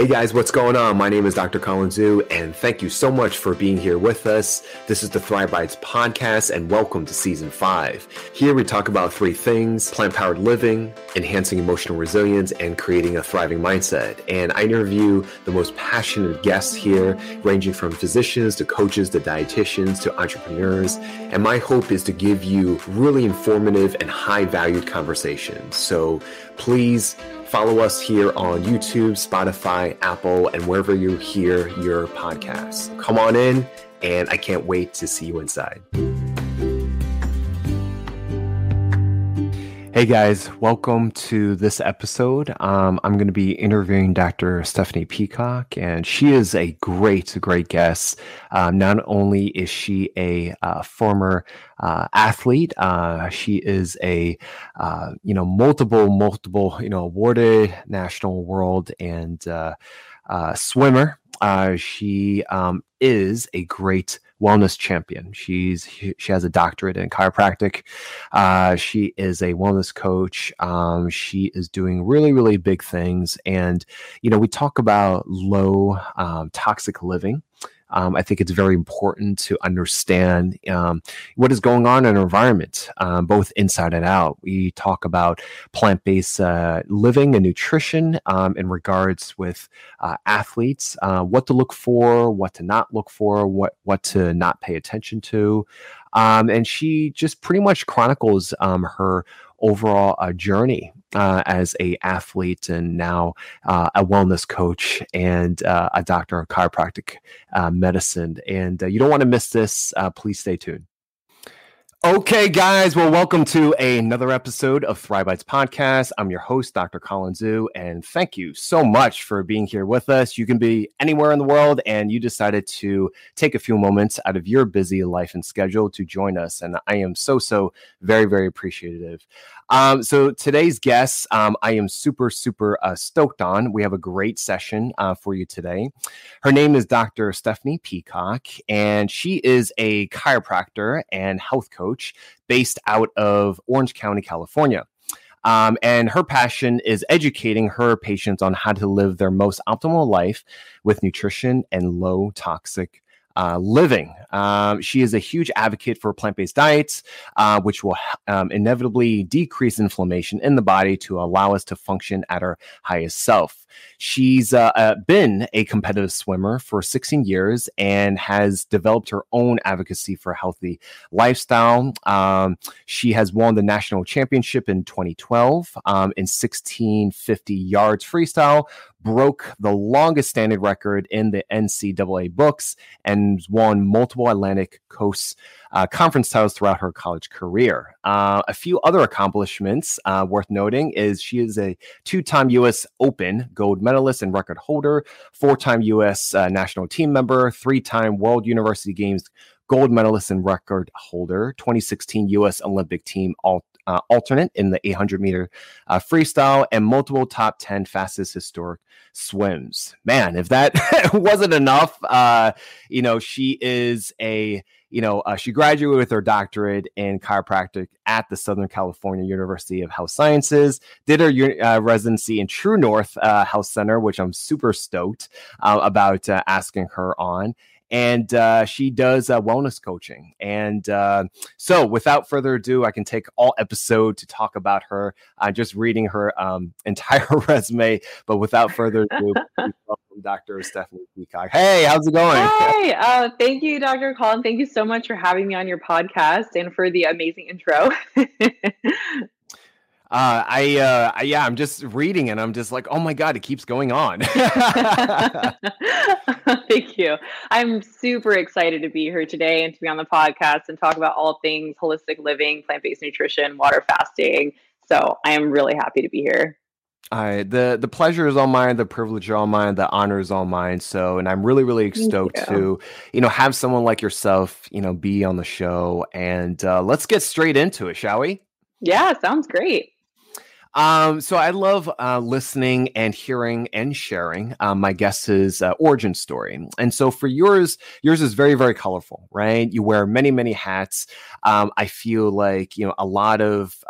Hey guys, what's going on? My name is Dr. Colin Zhu, and thank you so much for being here with us. This is the Thrive Bites podcast, and welcome to Season 5. Here we talk about three things: plant-powered living, enhancing emotional resilience, and creating a thriving mindset. And I interview the most passionate guests here, ranging from physicians to coaches to dietitians to entrepreneurs. And my hope is to give you really informative and high-valued conversations. So please follow us here on YouTube, Spotify, Apple, and wherever you hear your podcasts. Come on in, and I can't wait to see you inside. Hey guys, welcome to this episode. I'm going to be interviewing Dr. Stephanie Peacock, and she is a great guest. Not only is she a former athlete, she is a multiple awarded national, world, and swimmer. She is a great wellness champion. She has a doctorate in chiropractic. She is a wellness coach. She is doing really big things. And, you know, we talk about low toxic living. I think it's very important to understand what is going on in our environment, both inside and out. We talk about plant-based living and nutrition in regards with athletes, what to look for, what to not look for, what to not pay attention to. And she just pretty much chronicles her overall journey as a athlete, and now a wellness coach, and a doctor of chiropractic medicine. And you don't want to miss this. Please stay tuned. Okay, guys. Well, welcome to another episode of Thrive Bites Podcast. I'm your host, Dr. Colin Zhu, and thank you so much for being here with us. You can be anywhere in the world, and you decided to take a few moments out of your busy life and schedule to join us. And I am so very appreciative. So today's guest, I am super stoked on. We have a great session for you today. Her name is Dr. Stephanie Peacock, and she is a chiropractor and health coach based out of Orange County, California. And her passion is educating her patients on how to live their most optimal life with nutrition and low toxic living. She is a huge advocate for plant-based diets, which will inevitably decrease inflammation in the body to allow us to function at our highest self. She's been a competitive swimmer for 16 years and has developed her own advocacy for a healthy lifestyle. She has won the national championship in 2012 in 1650 yards freestyle, broke the longest standing record in the NCAA books, and won multiple Atlantic Coast conference titles throughout her college career. A few other accomplishments worth noting is she is a two-time U.S. Open gold medalist and record holder, four-time U.S. National team member, three-time World University Games gold medalist and record holder, 2016 U.S. Olympic team alternate in the 800-meter freestyle, and multiple top 10 fastest historic swims. Man, if that wasn't enough, she is a... she graduated with her doctorate in chiropractic at the Southern California University of Health Sciences, did her residency in True North Health Center, which I'm super stoked about asking her on. And she does wellness coaching. And so without further ado, I can take all episode to talk about her. I'm just reading her entire resume. But without further ado, welcome Dr. Stephanie Peacock. Hey, how's it going? Hey, thank you, Dr. Colin. Thank you so much for having me on your podcast and for the amazing intro. I'm just reading and I'm just like, oh my God, it keeps going on. Thank you. I'm super excited to be here today and to be on the podcast and talk about all things holistic living, plant-based nutrition, water fasting. So I am really happy to be here. The pleasure is all mine, the privilege is all mine, the honor is all mine. So, and I'm really stoked to, have someone like yourself, be on the show, and let's get straight into it, shall we? Yeah, sounds great. So I love listening and hearing and sharing my guest's origin story. And so for yours is very colorful, right? You wear many hats. I feel like, a lot of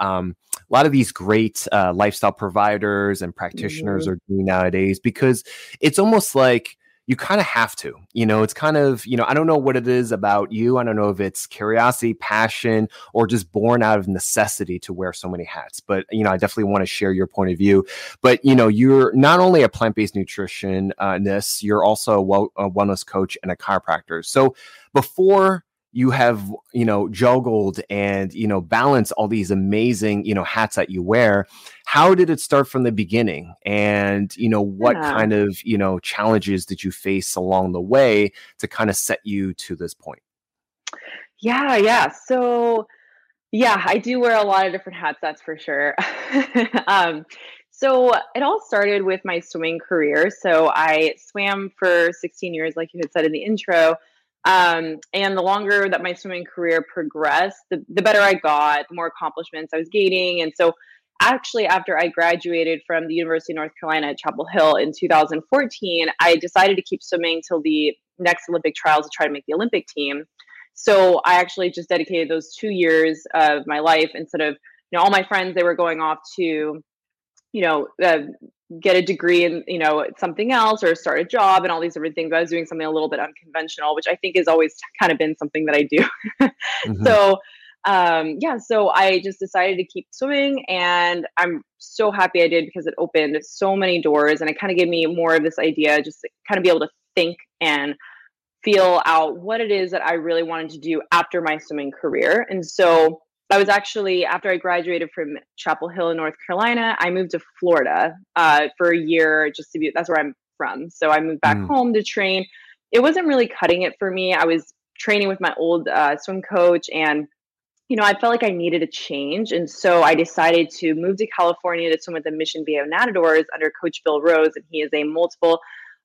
a lot of these great lifestyle providers and practitioners are doing nowadays, because it's almost like you kind of have to, you know, it's kind of, you know, I don't know what it is about you. I don't know if it's curiosity, passion, or just born out of necessity to wear so many hats. But, you know, I definitely want to share your point of view. But, you know, you're not only a plant-based nutritionist, you're also a wellness coach and a chiropractor. So before you have, you know, juggled and, you know, balanced all these amazing, you know, hats that you wear, how did it start from the beginning? And, you know, what kind of, you know, challenges did you face along the way to kind of set you to this point? So, I do wear a lot of different hats. That's for sure. So it all started with my swimming career. So I swam for 16 years, like you had said in the intro. And the longer that my swimming career progressed, the better I got, the more accomplishments I was gaining. And so actually, after I graduated from the University of North Carolina at Chapel Hill in 2014, I decided to keep swimming till the next Olympic trials to try to make the Olympic team. So I actually just dedicated those 2 years of my life instead of, you know, all my friends, they were going off to, you know, get a degree in, you know, something else or start a job and all these different things. I was doing something a little bit unconventional, which I think has always kind of been something that I do. So I just decided to keep swimming, and I'm so happy I did, because it opened so many doors, and it kind of gave me more of this idea, just to kind of be able to think and feel out what it is that I really wanted to do after my swimming career. And so I was actually, after I graduated from Chapel Hill in North Carolina, I moved to Florida for a year, just to be, that's where I'm from. So I moved back home to train. It wasn't really cutting it for me. I was training with my old swim coach, and, you know, I felt like I needed a change. And so I decided to move to California to swim with the Mission Viejo Natadors under Coach Bill Rose. And he is a multiple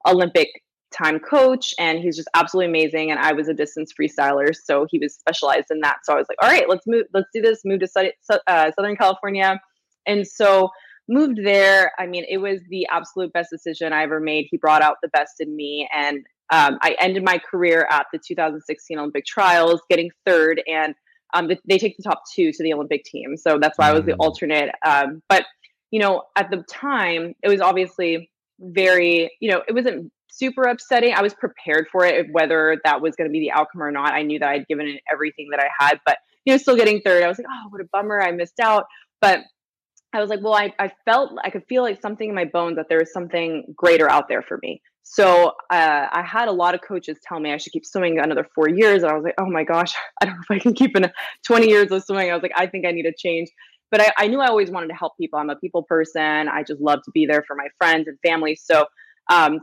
Olympic time coach, and he's just absolutely amazing. And I was a distance freestyler, so he was specialized in that. So I was like, all right, let's do this, move to Southern California. And so moved there. I mean, it was the absolute best decision I ever made. He brought out the best in me. And I ended my career at the 2016 Olympic trials, getting third, and they take the top two to the Olympic team. So that's why I was the alternate. But, you know, at the time, it was obviously very, you know, it wasn't super upsetting. I was prepared for it, whether that was going to be the outcome or not. I knew that I'd given it everything that I had, but, you know, still getting third, I was like, oh, what a bummer, I missed out. But I was like, well, I felt, I could feel like something in my bones that there was something greater out there for me. So I had a lot of coaches tell me I should keep swimming another 4 years. And I was like, oh my gosh, I don't know if I can keep in 20 years of swimming. I was like, I think I need a change. But I knew I always wanted to help people. I'm a people person. I just love to be there for my friends and family. So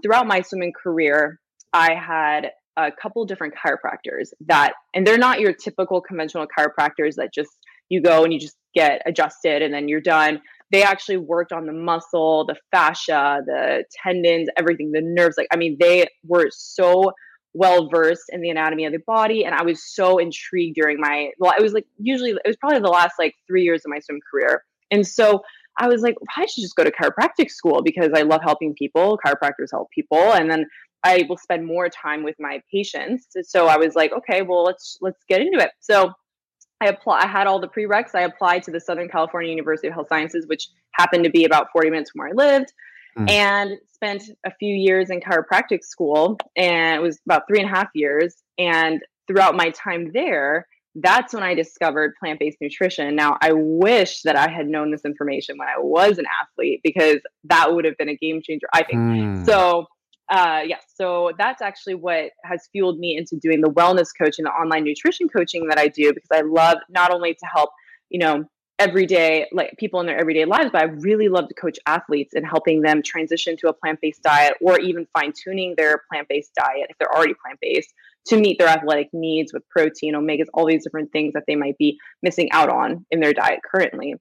throughout my swimming career, I had a couple different chiropractors that, and they're not your typical conventional chiropractors that just, you go and you just get adjusted and then you're done. They actually worked on the muscle, the fascia, the tendons, everything, the nerves. Like, I mean, they were so well-versed in the anatomy of the body. And I was so intrigued during my, well, it was like, usually it was probably the last like 3 years of my swim career. And so I was like, well, I should just go to chiropractic school, because I love helping people. Chiropractors help people. And then I will spend more time with my patients. So I was like, okay, well, let's get into it. So I had all the prereqs. I applied to the Southern California University of Health Sciences, which happened to be about 40 minutes from where I lived, and spent a few years in chiropractic school. And it was about 3.5 years. And throughout my time there, that's when I discovered plant-based nutrition. Now, I wish that I had known this information when I was an athlete, because that would have been a game changer, I think. So that's actually what has fueled me into doing the wellness coaching, the online nutrition coaching that I do, because I love not only to help, you know, everyday, like people in their everyday lives, but I really love to coach athletes and helping them transition to a plant-based diet, or even fine tuning their plant-based diet if they're already plant-based, to meet their athletic needs with protein, omegas, all these different things that they might be missing out on in their diet currently.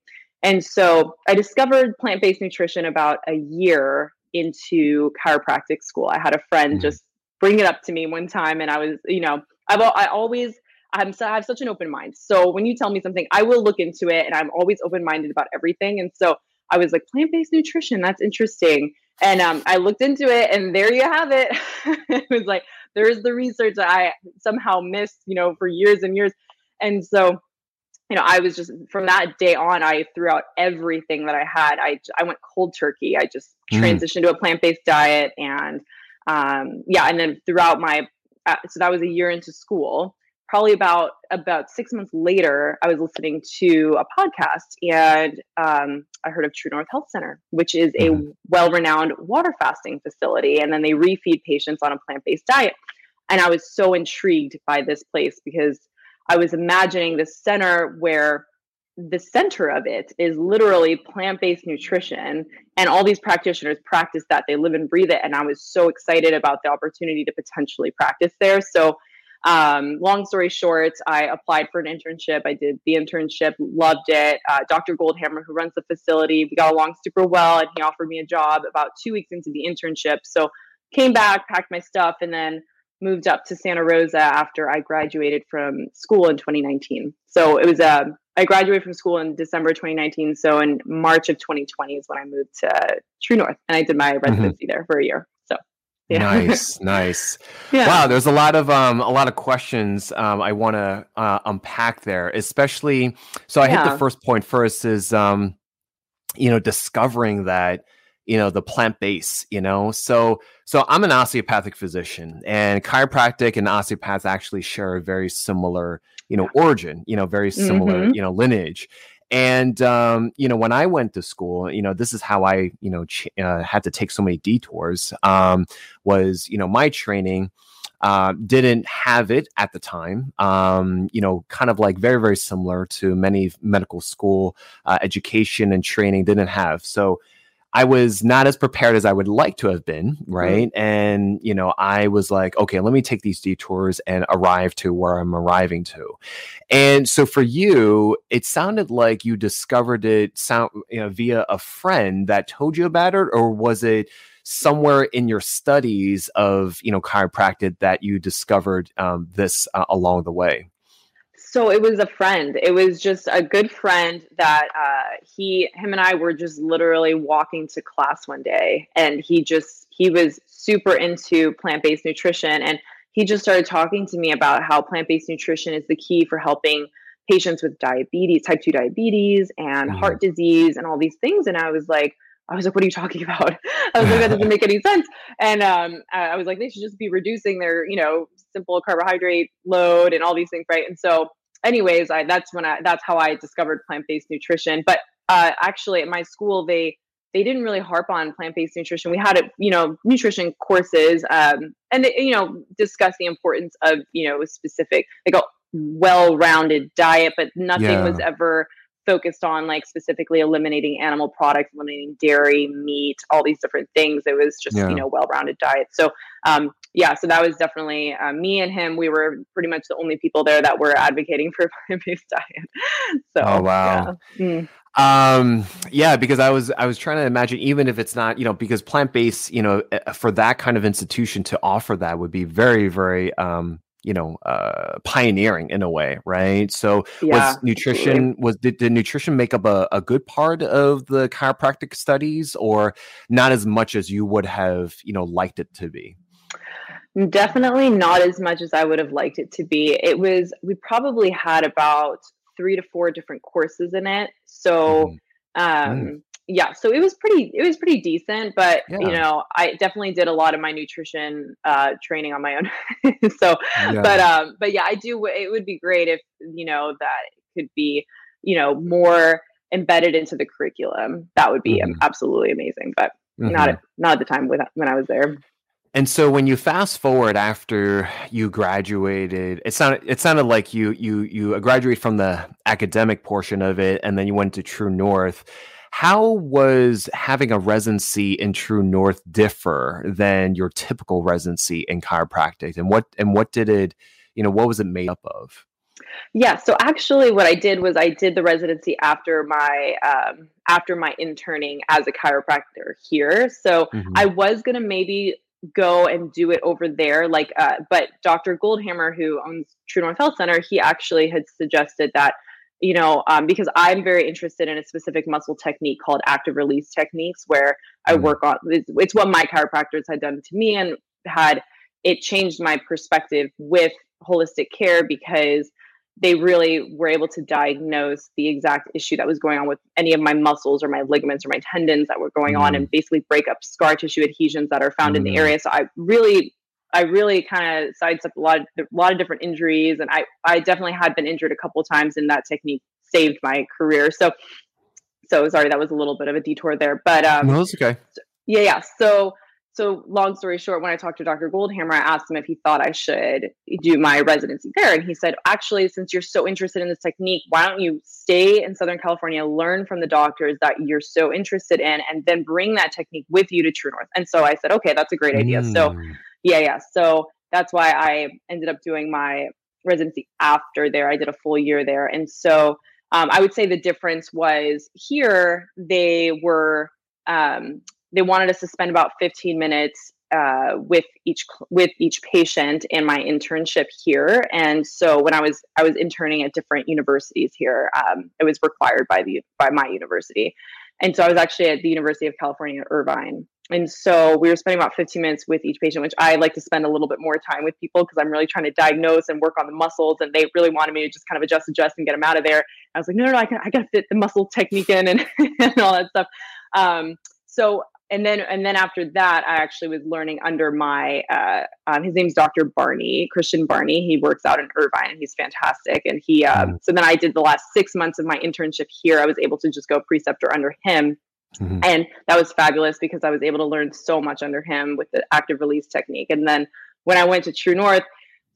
And so I discovered plant-based nutrition about a year into chiropractic school. I had a friend just bring it up to me one time, and I was, you know, I have such an open mind. So when you tell me something, I will look into it, and I'm always open-minded about everything. And so I was like, plant-based nutrition, that's interesting. And I looked into it, and there you have it. It was like, there's the research that I somehow missed, you know, for years and years. And so you know, I was just, from that day on, I threw out everything that I had. I went cold turkey. I just transitioned to a plant-based diet. And yeah, and then throughout my, so that was a year into school, probably about 6 months later, I was listening to a podcast, and I heard of True North Health Center, which is a well-renowned water fasting facility. And then they refeed patients on a plant-based diet. And I was so intrigued by this place because I was imagining this center where the center of it is literally plant-based nutrition, and all these practitioners practice that. They live and breathe it. And I was so excited about the opportunity to potentially practice there. So long story short, I applied for an internship. I did the internship, loved it. Dr. Goldhammer, who runs the facility, we got along super well, and he offered me a job about 2 weeks into the internship. So came back, packed my stuff, and then moved up to Santa Rosa after I graduated from school in 2019. So it was, I graduated from school in December 2019. So in March of 2020 is when I moved to True North, and I did my residency there for a year. Yeah. Nice. Yeah. Wow. There's a lot of questions I want to unpack there, especially. So I hit the first point first is, you know, discovering that, you know, the plant base, you know, so I'm an osteopathic physician, and chiropractic and osteopaths actually share a very similar, you know, origin, you know, very similar, you know, lineage. And, you know, when I went to school, you know, this is how I, you know, had to take so many detours, was, you know, my training didn't have it at the time, you know, kind of like very, very similar to many medical school education and training didn't have. So I was not as prepared as I would like to have been, right? And, you know, I was like, okay, let me take these detours and arrive to where I'm arriving to. And so for you, it sounded like you discovered it via a friend that told you about it, or was it somewhere in your studies of, you know, chiropractic that you discovered this along the way? So it was a friend. It was just a good friend that him and I were just literally walking to class one day, and he was super into plant-based nutrition, and he just started talking to me about how plant-based nutrition is the key for helping patients with diabetes, type 2 diabetes and heart disease and all these things. And I was like, what are you talking about? I was like, that doesn't make any sense. And I was like, they should just be reducing their, you know, simple carbohydrate load and all these things, right? And so anyways, that's how I discovered plant-based nutrition. But actually at my school, they didn't really harp on plant-based nutrition. We had, you know, nutrition courses and they, you know, discuss the importance of, you know, specific, like a well-rounded diet, but nothing was ever focused on like specifically eliminating animal products, eliminating dairy, meat, all these different things. It was just, you know, well-rounded diet. So, so that was definitely me and him. We were pretty much the only people there that were advocating for a plant-based diet. So, oh, wow. Yeah. Because I was trying to imagine, even if it's not, you know, because plant-based, you know, for that kind of institution to offer that would be very, very, you know, pioneering in a way, right? So was nutrition, did nutrition make up a good part of the chiropractic studies, or not as much as you would have, you know, liked it to be? Definitely not as much as I would have liked it to be. It was, we probably had about 3 to 4 different courses in it. So, so it was pretty decent, but you know, I definitely did a lot of my nutrition training on my own. So, but yeah, I do. It would be great if, you know, that could be, you know, more embedded into the curriculum. That would be absolutely amazing, but not at the time when I was there. And so when you fast forward after you graduated, it sounded like you graduated from the academic portion of it, and then you went to True North. How was having a residency in True North differ than your typical residency in chiropractic? And what did it, you know, what was it made up of? Yeah. So actually what I did was I did the residency after my interning as a chiropractor here. So I was going to maybe go and do it over there. Like, but Dr. Goldhammer, who owns True North Health Center, he actually had suggested that, you know, because I'm very interested in a specific muscle technique called active release techniques, where I work on, it's what my chiropractors had done to me, and had it changed my perspective with holistic care, because they really were able to diagnose the exact issue that was going on with any of my muscles or my ligaments or my tendons that were going on, and basically break up scar tissue adhesions that are found in the area. So I really kind of sidestepped a lot of different injuries. And I definitely had been injured a couple of times, and that technique saved my career. So sorry, that was a little bit of a detour there, but, no, it's okay. Yeah. So long story short, when I talked to Dr. Goldhammer, I asked him if he thought I should do my residency there. And he said, actually, since you're so interested in this technique, why don't you stay in Southern California, learn from the doctors that you're so interested in, and then bring that technique with you to True North. And so I said, okay, that's a great idea. So yeah. So that's why I ended up doing my residency after there. I did a full year there. And so I would say the difference was here, they wanted us to spend about 15 minutes with each patient in my internship here. And so when I was interning at different universities here, it was required by my university. And so I was actually at the University of California, Irvine. And so we were spending about 15 minutes with each patient, which I like to spend a little bit more time with people because I'm really trying to diagnose and work on the muscles. And they really wanted me to just kind of adjust and get them out of there. I was like, no, I got to fit the muscle technique in and all that stuff. And then after that, I actually was learning under my, his name's Dr. Barney, Christian Barney. He works out in Irvine, and he's fantastic. And he, so then I did the last 6 months of my internship here. I was able to just go preceptor under him. Mm-hmm. And that was fabulous because I was able to learn so much under him with the active release technique. And then when I went to True North,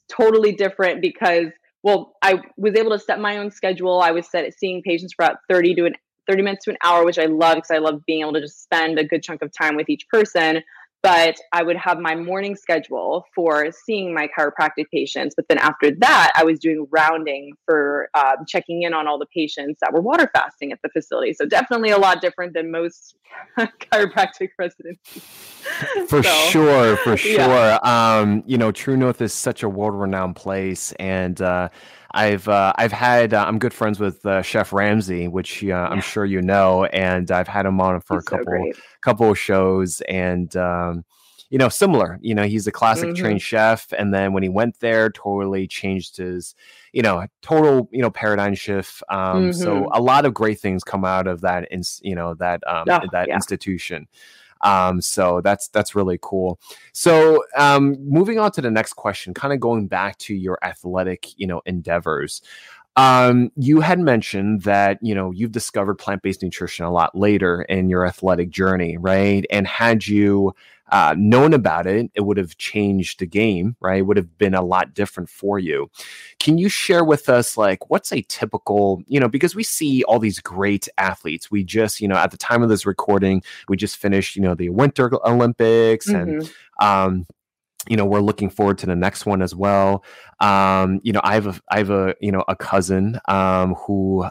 totally different because, well, I was able to set my own schedule. I was seeing patients for about 30 minutes to an hour, which I love because I love being able to just spend a good chunk of time with each person. But I would have my morning schedule for seeing my chiropractic patients. But then after that, I was doing rounding for checking in on all the patients that were water fasting at the facility. So definitely a lot different than most chiropractic residencies. For sure. Yeah. True North is such a world-renowned place. And I'm good friends with Chef Ramsay, which I'm sure you know, and I've had him on for a couple of shows, and similar. He's a classic trained chef, and then when he went there, totally changed his, paradigm shift. So a lot of great things come out of that, institution. So that's really cool. So, moving on to the next question, kind of going back to your athletic, endeavors, you had mentioned that, you've discovered plant-based nutrition a lot later in your athletic journey, right? And had you, known about it, it would have changed the game, right? It would have been a lot different for you. Can you share with us, what's a typical, because we see all these great athletes. We just, at the time of this recording, we just finished, the Winter Olympics and we're looking forward to the next one as well. I have a cousin, who,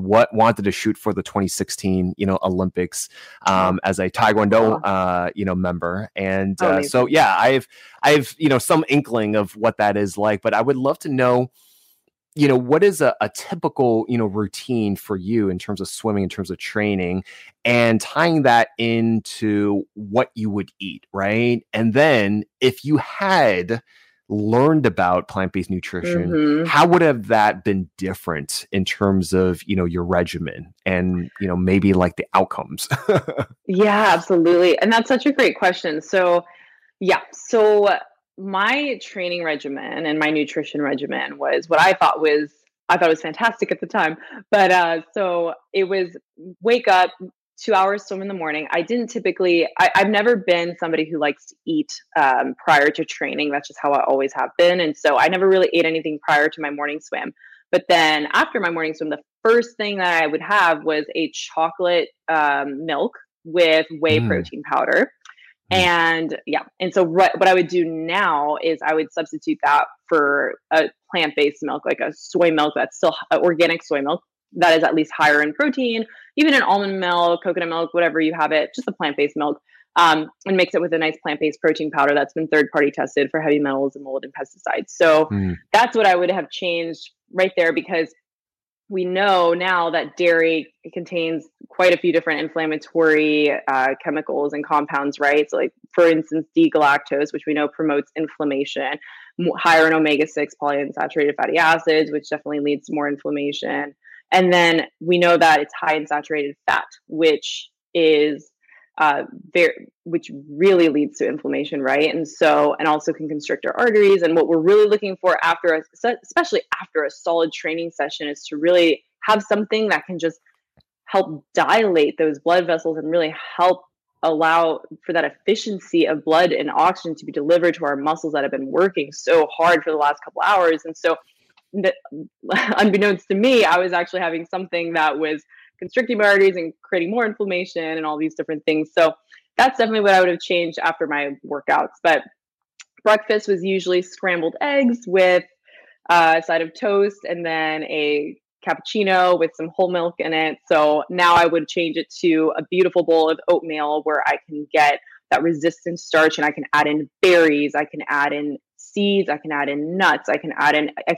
wanted to shoot for the 2016, Olympics, as a Taekwondo, member. And, I've some inkling of what that is like, but I would love to know, what is a typical, routine for you in terms of swimming, in terms of training, and tying that into what you would eat, right? And then if you had learned about plant-based nutrition, how would have that been different in terms of, your regimen and, maybe the outcomes? Yeah, absolutely. And that's such a great question. So my training regimen and my nutrition regimen was what I thought was fantastic at the time. But so it was wake up, 2 hours swim in the morning. I've never been somebody who likes to eat prior to training. That's just how I always have been. And so I never really ate anything prior to my morning swim. But then after my morning swim, the first thing that I would have was a chocolate milk with whey protein powder. And so what I would do now is I would substitute that for a plant-based milk, like a soy milk that's still organic soy milk that is at least higher in protein, even an almond milk, coconut milk, whatever you have it, just a plant-based milk, and mix it with a nice plant-based protein powder that's been third-party tested for heavy metals and mold and pesticides. So that's what I would have changed right there because we know now that dairy contains quite a few different inflammatory chemicals and compounds, right? So like, for instance, D-galactose, which we know promotes inflammation, higher in omega-6 polyunsaturated fatty acids, which definitely leads to more inflammation. And then we know that it's high in saturated fat, which is which really leads to inflammation, right? And so, and also can constrict our arteries. And what we're really looking for after, especially after a solid training session, is to really have something that can just help dilate those blood vessels and really help allow for that efficiency of blood and oxygen to be delivered to our muscles that have been working so hard for the last couple hours. And so, unbeknownst to me, I was actually having something that was constricting my arteries and creating more inflammation and all these different things. So that's definitely what I would have changed after my workouts. But breakfast was usually scrambled eggs with a side of toast and then a cappuccino with some whole milk in it. So now I would change it to a beautiful bowl of oatmeal where I can get that resistant starch, and I can add in berries, I can add in seeds, I can add in nuts, I can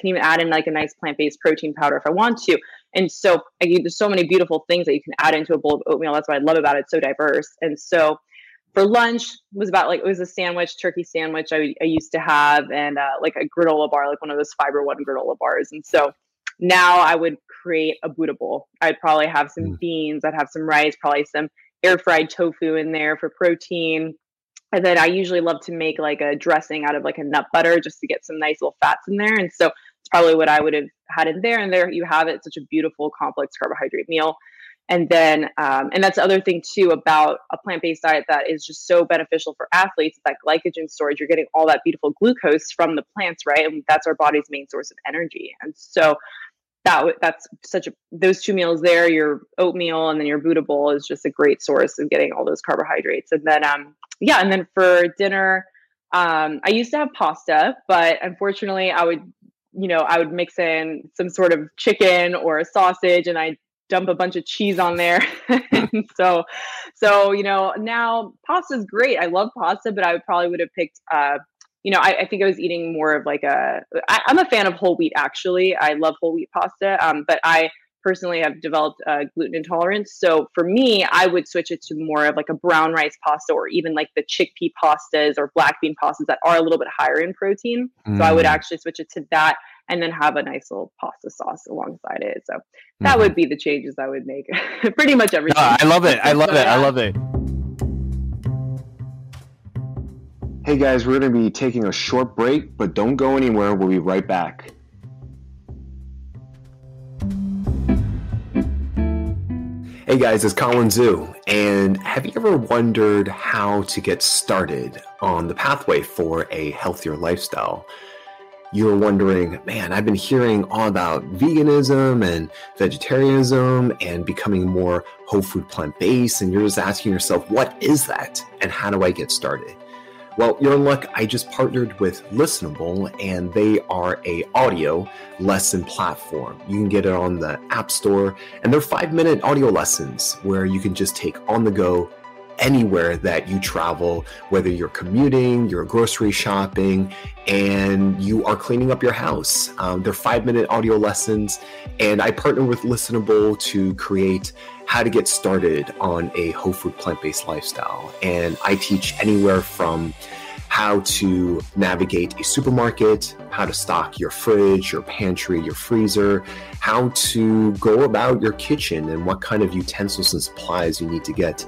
even add in like a nice plant-based protein powder if I want to. And so there's so many beautiful things that you can add into a bowl of oatmeal. That's what I love about it. It's so diverse. And so for lunch was about like, it was a sandwich, turkey sandwich I used to have, and like a granola bar, like one of those Fiber One granola bars. And so now I would create a Buddha bowl. I'd probably have some beans. I'd have some rice, probably some air fried tofu in there for protein. And then I usually love to make like a dressing out of like a nut butter just to get some nice little fats in there. And so it's probably what I would have had in there. And there you have it, such a beautiful complex carbohydrate meal. And then, and that's the other thing too about a plant-based diet that is just so beneficial for athletes, that glycogen storage. You're getting all that beautiful glucose from the plants, right? And that's our body's main source of energy. And so that's such a, those two meals there, your oatmeal and then your Buddha bowl, is just a great source of getting all those carbohydrates. And then, yeah. And then for dinner, I used to have pasta, but unfortunately I would mix in some sort of chicken or a sausage, and I dump a bunch of cheese on there. And so, now pasta is great. I love pasta, but I would have picked, I think I was eating more of like I'm a fan of whole wheat, actually. I love whole wheat pasta, but I personally have developed gluten intolerance. So for me, I would switch it to more of like a brown rice pasta, or even like the chickpea pastas or black bean pastas that are a little bit higher in protein. So I would actually switch it to that, and then have a nice little pasta sauce alongside it. So that would be the changes I would make. Pretty much everything. Oh, I love it. I love it. Hey guys, we're going to be taking a short break, but don't go anywhere. We'll be right back. Hey guys, it's Colin Zhu, and have you ever wondered how to get started on the pathway for a healthier lifestyle? You're wondering, man, I've been hearing all about veganism and vegetarianism and becoming more whole food plant-based, and you're just asking yourself, what is that and how do I get started? Well, you're in luck. I just partnered with Listenable, and they are an audio lesson platform. You can get it on the App Store, and they're 5-minute audio lessons where you can just take on the go anywhere that you travel, whether you're commuting, you're grocery shopping, and you are cleaning up your house. They're 5-minute audio lessons, and I partnered with Listenable to create how to get started on a whole food plant-based lifestyle. And I teach anywhere from how to navigate a supermarket, how to stock your fridge, your pantry, your freezer, how to go about your kitchen and what kind of utensils and supplies you need to get.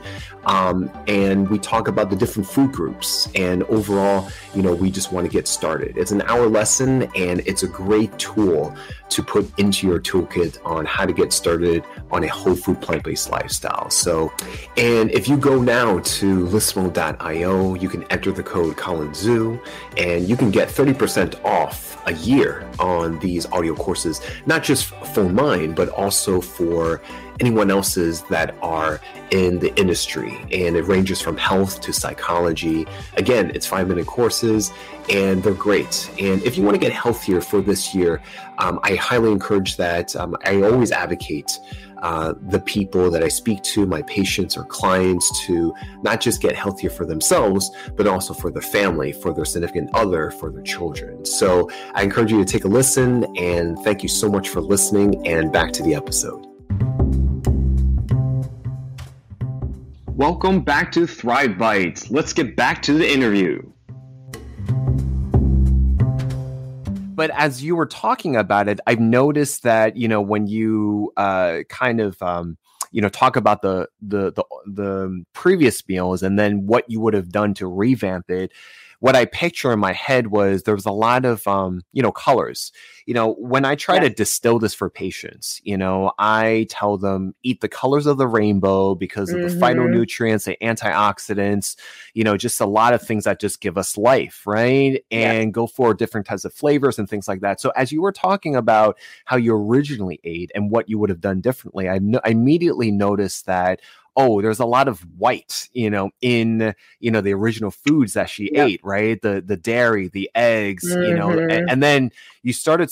And we talk about the different food groups, and overall, we just want to get started. It's an hour lesson, and it's a great tool to put into your toolkit on how to get started on a whole food plant-based lifestyle. So, and if you go now to listmo.io, you can enter the code ColinZoo, and you can get 30% off a year on these audio courses, not just for mine, but also for anyone else's that are in the industry. And it ranges from health to psychology. Again, it's 5-minute courses and they're great. And if you want to get healthier for this year, I highly encourage that. I always advocate the people that I speak to, my patients or clients, to not just get healthier for themselves, but also for their family, for their significant other, for their children. So I encourage you to take a listen, and thank you so much for listening, and back to the episode. Welcome back to Thrive Bites. Let's get back to the interview. But as you were talking about it, I've noticed that, you know, when you kind of, you know, talk about the previous meals and then what you would have done to revamp it, what I picture in my head was there was a lot of, you know, colors. You know, when I try to distill this for patients, you know, I tell them eat the colors of the rainbow because of the phytonutrients, the antioxidants, you know, just a lot of things that just give us life, right? And go for different types of flavors and things like that. So as you were talking about how you originally ate and what you would have done differently, I immediately noticed that, oh, there's a lot of white, you know, in, you know, the original foods that she ate, right? The dairy, the eggs, you know, and then you started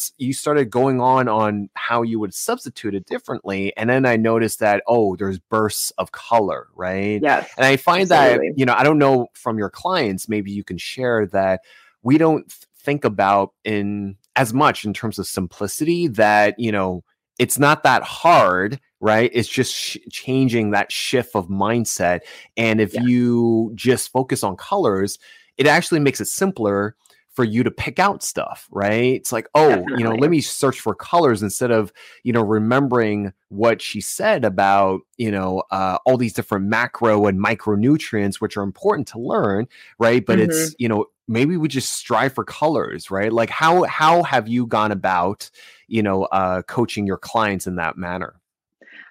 going on how you would substitute it differently. And then I noticed that, oh, there's bursts of color, right? Yes, and I find that, you know, I don't know from your clients, maybe you can share that we don't think about in as much in terms of simplicity that, you know, it's not that hard, right? It's just changing that shift of mindset. And if you just focus on colors, it actually makes it simpler for you to pick out stuff, right? It's like, oh, you know, let me search for colors instead of, you know, remembering what she said about, you know, all these different macro and micronutrients, which are important to learn, right? But it's, you know, maybe we just strive for colors, right? Like how have you gone about, you know, coaching your clients in that manner?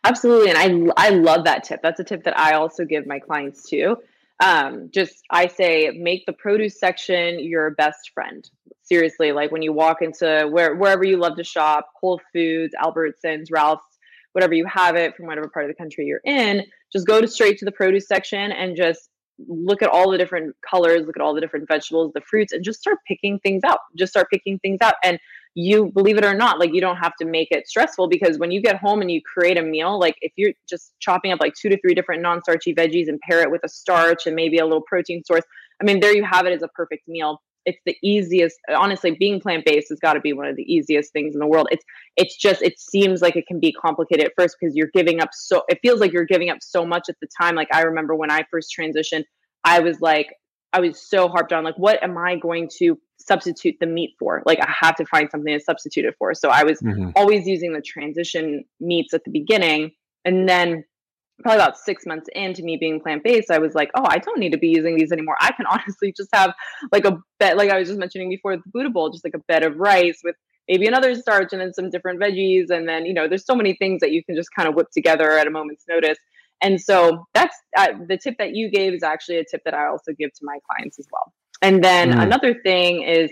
Absolutely. And I love that tip. That's a tip that I also give my clients too. Just, I say, make the produce section your best friend. Seriously, like when you walk into wherever you love to shop, Whole Foods, Albertsons, Ralph's, whatever you have it from whatever part of the country you're in, just go straight to the produce section and just look at all the different colors, look at all the different vegetables, the fruits, and just start picking things out. And you, believe it or not, like you don't have to make it stressful, because when you get home and you create a meal, like if you're just chopping up like 2 to 3 different non-starchy veggies and pair it with a starch and maybe a little protein source, I mean, there you have it as a perfect meal. It's the easiest, honestly. Being plant-based has got to be one of the easiest things in the world. It's just, it seems like it can be complicated at first because you're giving up. So it feels like you're giving up so much at the time. Like I remember when I first transitioned, I was so harped on, like, what am I going to substitute the meat for? Like, I have to find something to substitute it for. So I was always using the transition meats at the beginning. And then probably about 6 months into me being plant-based, I was like, oh, I don't need to be using these anymore. I can honestly just have like a bed, like I was just mentioning before, the Buddha bowl, just like a bed of rice with maybe another starch and then some different veggies. And then, you know, there's so many things that you can just kind of whip together at a moment's notice. And so that's the tip that you gave is actually a tip that I also give to my clients as well. And then another thing is,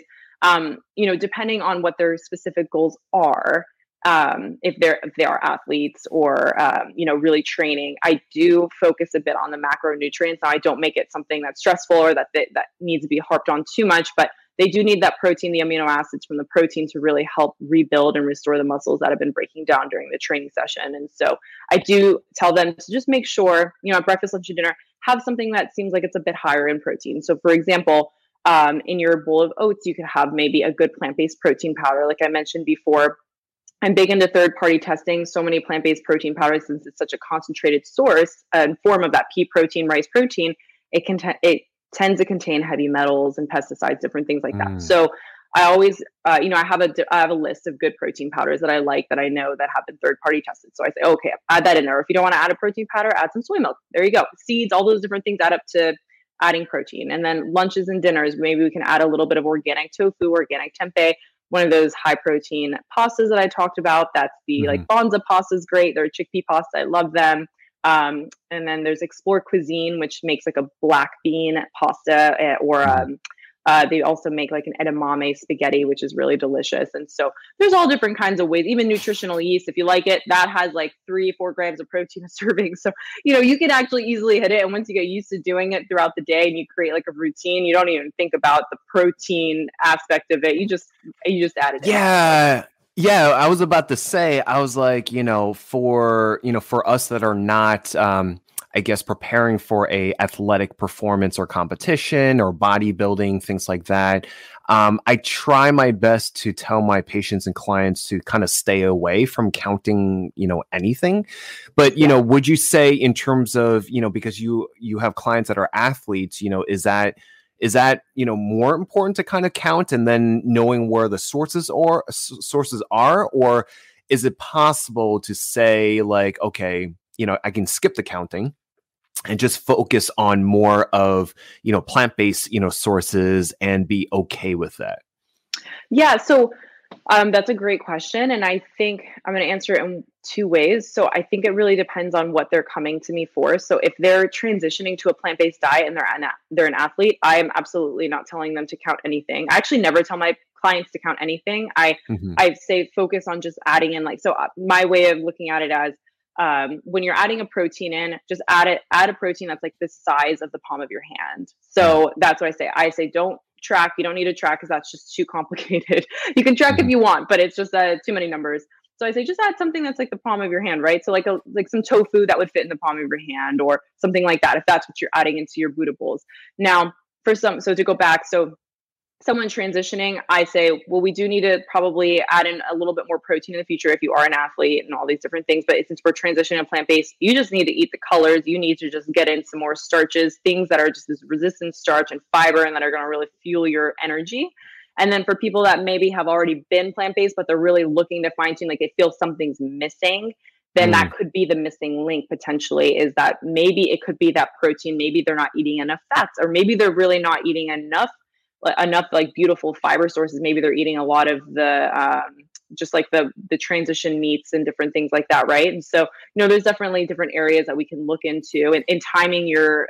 you know, depending on what their specific goals are, if they are athletes or, you know, really training, I do focus a bit on the macronutrients. Now, I don't make it something that's stressful or that needs to be harped on too much, but they do need that protein, the amino acids from the protein to really help rebuild and restore the muscles that have been breaking down during the training session. And so I do tell them to just make sure, you know, at breakfast, lunch, and dinner, have something that seems like it's a bit higher in protein. So for example, in your bowl of oats, you could have maybe a good plant-based protein powder. Like I mentioned before, I'm big into third-party testing. So many plant-based protein powders, since it's such a concentrated source and form of that pea protein, rice protein, it tends to contain heavy metals and pesticides, different things like that. So I always, you know, I have a list of good protein powders that I like, that I know that have been third-party tested. So I say, okay, add that in there. Or if you don't want to add a protein powder, add some soy milk. There you go. Seeds, all those different things add up to adding protein. And then lunches and dinners, maybe we can add a little bit of organic tofu, organic tempeh, one of those high-protein pastas that I talked about. That's the like Bonza pasta is great. They're chickpea pasta. I love them. And then there's Explore Cuisine, which makes like a black bean pasta or They also make like an edamame spaghetti, which is really delicious. And so there's all different kinds of ways, even nutritional yeast, if you like it, that has like 3-4 grams of protein a serving. So, you know, you can actually easily hit it. And once you get used to doing it throughout the day and you create like a routine, you don't even think about the protein aspect of it. You just add it in. Yeah. Yeah, I was about to say, I was like, for us that are not, preparing for a athletic performance or competition or bodybuilding, things like that. I try my best to tell my patients and clients to kind of stay away from counting, anything. But, would you say in terms of, because you have clients that are athletes, is that more important to kind of count and then knowing where the sources are, or is it possible to say like, okay, I can skip the counting and just focus on more of, plant-based, sources and be okay with that? Yeah. So that's a great question. And I think I'm going to answer it in two ways. So I think it really depends on what they're coming to me for. So if they're transitioning to a plant-based diet and they're an athlete, I am absolutely not telling them to count anything. I actually never tell my clients to count anything. I say focus on just adding in like, so my way of looking at it as when you're adding a protein in, just add a protein that's like the size of the palm of your hand. So that's what I say. I say, don't track. You don't need to track because that's just too complicated. You can track if you want, but it's just too many numbers. So I say, just add something that's like the palm of your hand, right? So like some tofu that would fit in the palm of your hand or something like that, if that's what you're adding into your Buddha bowls. Now to go back, so someone transitioning, I say, well, we do need to probably add in a little bit more protein in the future if you are an athlete and all these different things. But since we're transitioning to plant-based, you just need to eat the colors. You need to just get in some more starches, things that are just this resistant starch and fiber and that are going to really fuel your energy. And then for people that maybe have already been plant-based, but they're really looking to fine-tune, like they feel something's missing, then that could be the missing link potentially, is that maybe it could be that protein. Maybe they're not eating enough fats, or maybe they're really not eating enough like beautiful fiber sources. Maybe they're eating a lot of the just like the transition meats and different things like that, right? And so there's definitely different areas that we can look into and timing your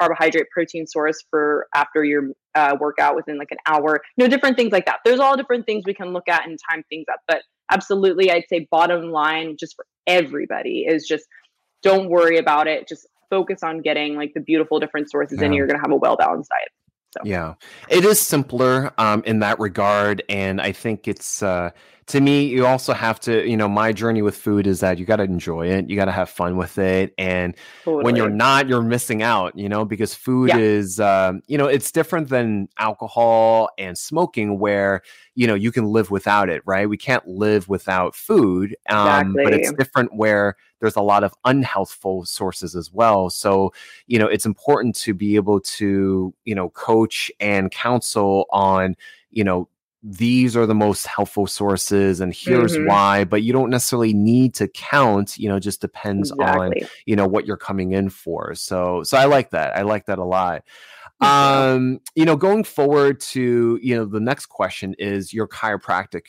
carbohydrate protein source for after your workout within like an hour, different things like that. There's all different things we can look at and time things up, but absolutely I'd say bottom line just for everybody is just don't worry about it. Just focus on getting like the beautiful different sources and you're going to have a well-balanced diet. So. Yeah, it is simpler in that regard. And I think it's, to me, you also have to, my journey with food is that you got to enjoy it. You got to have fun with it. And when you're not, you're missing out, because food is, it's different than alcohol and smoking where, you can live without it, right? We can't live without food, exactly. But it's different where there's a lot of unhealthful sources as well. So, it's important to be able to, coach and counsel on, these are the most helpful sources and here's why, but you don't necessarily need to count, just depends on, what you're coming in for. So I like that. I like that a lot. Going forward to, the next question is your chiropractic,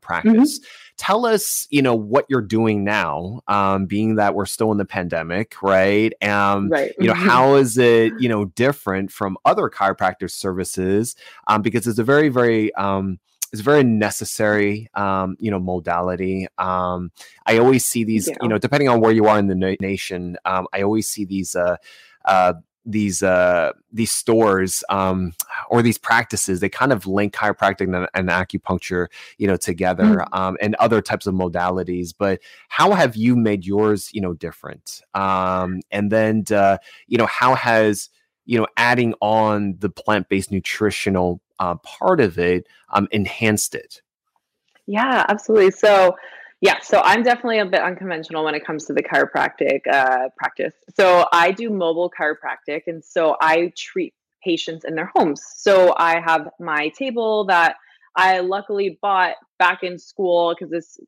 practice. Tell us, what you're doing now, being that we're still in the pandemic, right? How is it, different from other chiropractic services? Because it's a very, very, it's very necessary, modality. I always see these, depending on where you are in the nation, I always see these stores or these practices, they kind of link chiropractic and acupuncture, together and other types of modalities. But how have you made yours, different? And then, how has, adding on the plant-based nutritional part of it enhanced it? Yeah, absolutely. So I'm definitely a bit unconventional when it comes to the chiropractic practice. So I do mobile chiropractic, and so I treat patients in their homes. So I have my table that I luckily bought back in school because this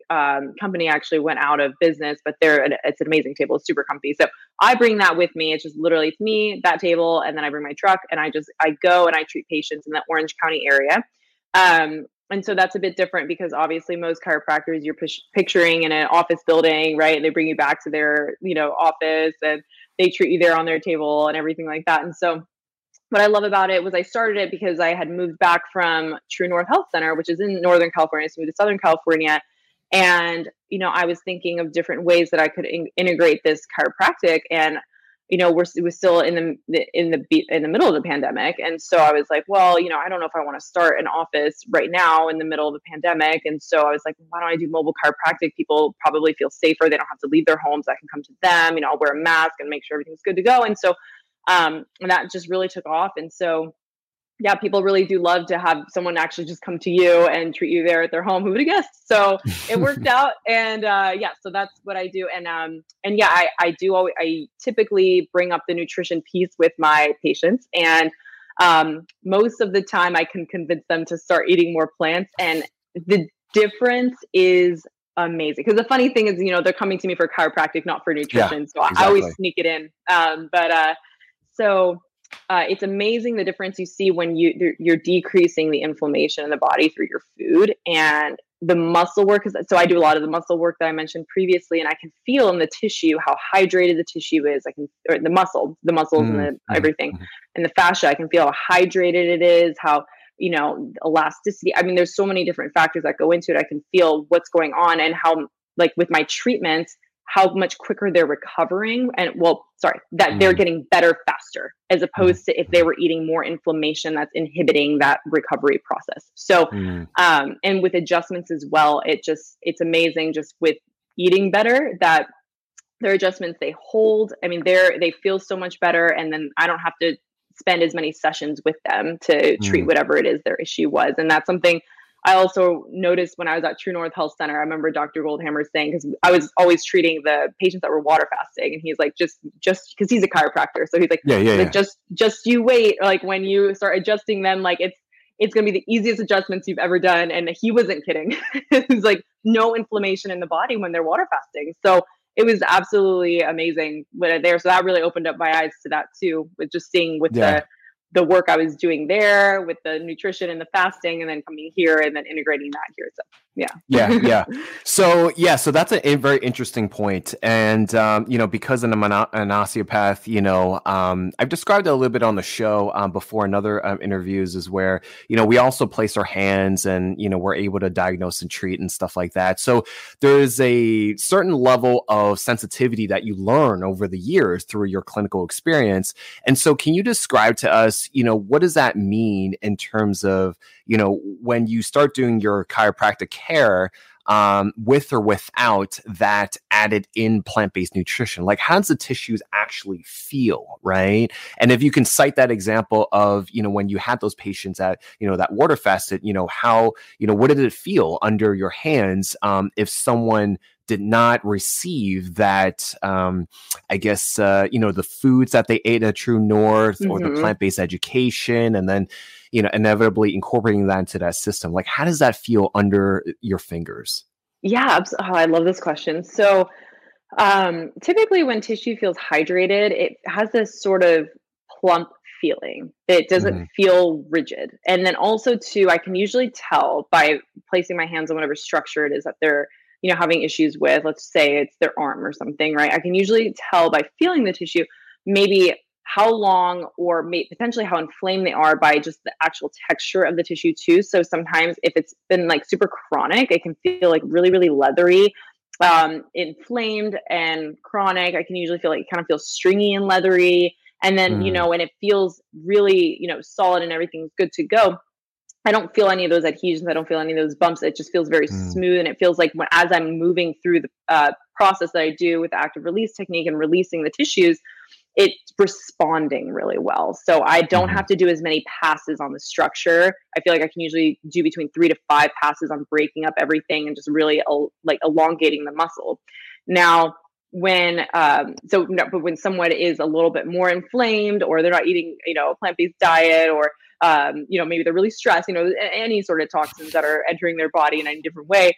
company actually went out of business, but it's an amazing table. It's super comfy. So I bring that with me. It's just literally it's me, that table, and then I bring my truck, and I go and I treat patients in the Orange County area. And so that's a bit different because obviously most chiropractors you're picturing in an office building, right? And they bring you back to their, office and they treat you there on their table and everything like that. And so what I love about it was I started it because I had moved back from True North Health Center, which is in Northern California, so I moved to Southern California. And, you know, I was thinking of different ways that I could integrate this chiropractic. And, you know, we're still in the middle of the pandemic. And so I was like, well, you know, I don't know if I want to start an office right now in the middle of the pandemic. And so I was like, why don't I do mobile chiropractic? People probably feel safer. They don't have to leave their homes. I can come to them, you know, I'll wear a mask and make sure everything's good to go. And so, and that just really took off. And so, yeah, people really do love to have someone actually just come to you and treat you there at their home. Who would have guessed? So it worked out. And yeah, so that's what I do. And yeah, I typically bring up the nutrition piece with my patients. And most of the time I can convince them to start eating more plants. And the difference is amazing. Because the funny thing is, you know, they're coming to me for chiropractic, not for nutrition. Yeah, so exactly. I always sneak it in. It's amazing the difference you see when you're decreasing the inflammation in the body through your food and the muscle work. So I do a lot of the muscle work that I mentioned previously, and I can feel in the tissue how hydrated the tissue is. The muscles and the everything and the fascia. I can feel how hydrated it is, how, you know, elasticity. I mean, there's so many different factors that go into it. I can feel what's going on and how, like with my treatments, how much quicker they're recovering and they're getting better faster, as opposed to if they were eating more inflammation that's inhibiting that recovery process. So, and with adjustments as well, it's amazing just with eating better that their adjustments, they hold. I mean, they feel so much better. And then I don't have to spend as many sessions with them to treat whatever it is their issue was. And that's something I also noticed when I was at True North Health Center. I remember Dr. Goldhammer saying, because I was always treating the patients that were water fasting, and he's like, just because he's a chiropractor, so he's like, just you wait, like when you start adjusting them, like it's gonna be the easiest adjustments you've ever done. And he wasn't kidding. It's like no inflammation in the body when they're water fasting. So it was absolutely amazing when there. So that really opened up my eyes to that too, with just seeing the work I was doing there with the nutrition and the fasting, and then coming here and then integrating that here. So, yeah. So that's a very interesting point. And, you know, because I'm an osteopath, you know, I've described it a little bit on the show before in other interviews, is where, you know, we also place our hands and, you know, we're able to diagnose and treat and stuff like that. So there is a certain level of sensitivity that you learn over the years through your clinical experience. And so can you describe to us, you know, what does that mean in terms of, you know, when you start doing your chiropractic care with or without that added in plant-based nutrition? Like, how does the tissues actually feel, right? And if you can cite that example of, you know, when you had those patients that, you know, that water fasted, you know, how, you know, what did it feel under your hands if someone did not receive that, I guess, you know, the foods that they ate at True North or the plant-based education, and then, you know, inevitably incorporating that into that system? Like, how does that feel under your fingers? Yeah. Oh, I love this question. So typically when tissue feels hydrated, it has this sort of plump feeling. It doesn't feel rigid. And then also too, I can usually tell by placing my hands on whatever structure it is that they're, you know, having issues with. Let's say it's their arm or something, right? I can usually tell by feeling the tissue, maybe how long or potentially how inflamed they are by just the actual texture of the tissue too. So sometimes if it's been like super chronic, it can feel like really, really leathery, inflamed and chronic. I can usually feel like it kind of feels stringy and leathery. And then, you know, when it feels really, you know, solid and everything's good to go, I don't feel any of those adhesions. I don't feel any of those bumps. It just feels very smooth. And it feels like as I'm moving through the process that I do with the active release technique and releasing the tissues, it's responding really well. So I don't have to do as many passes on the structure. I feel like I can usually do between 3 to 5 passes on breaking up everything and just really like elongating the muscle. Now, when someone is a little bit more inflamed, or they're not eating, you know, a plant-based diet, or you know, maybe they're really stressed, you know, any sort of toxins that are entering their body in any different way,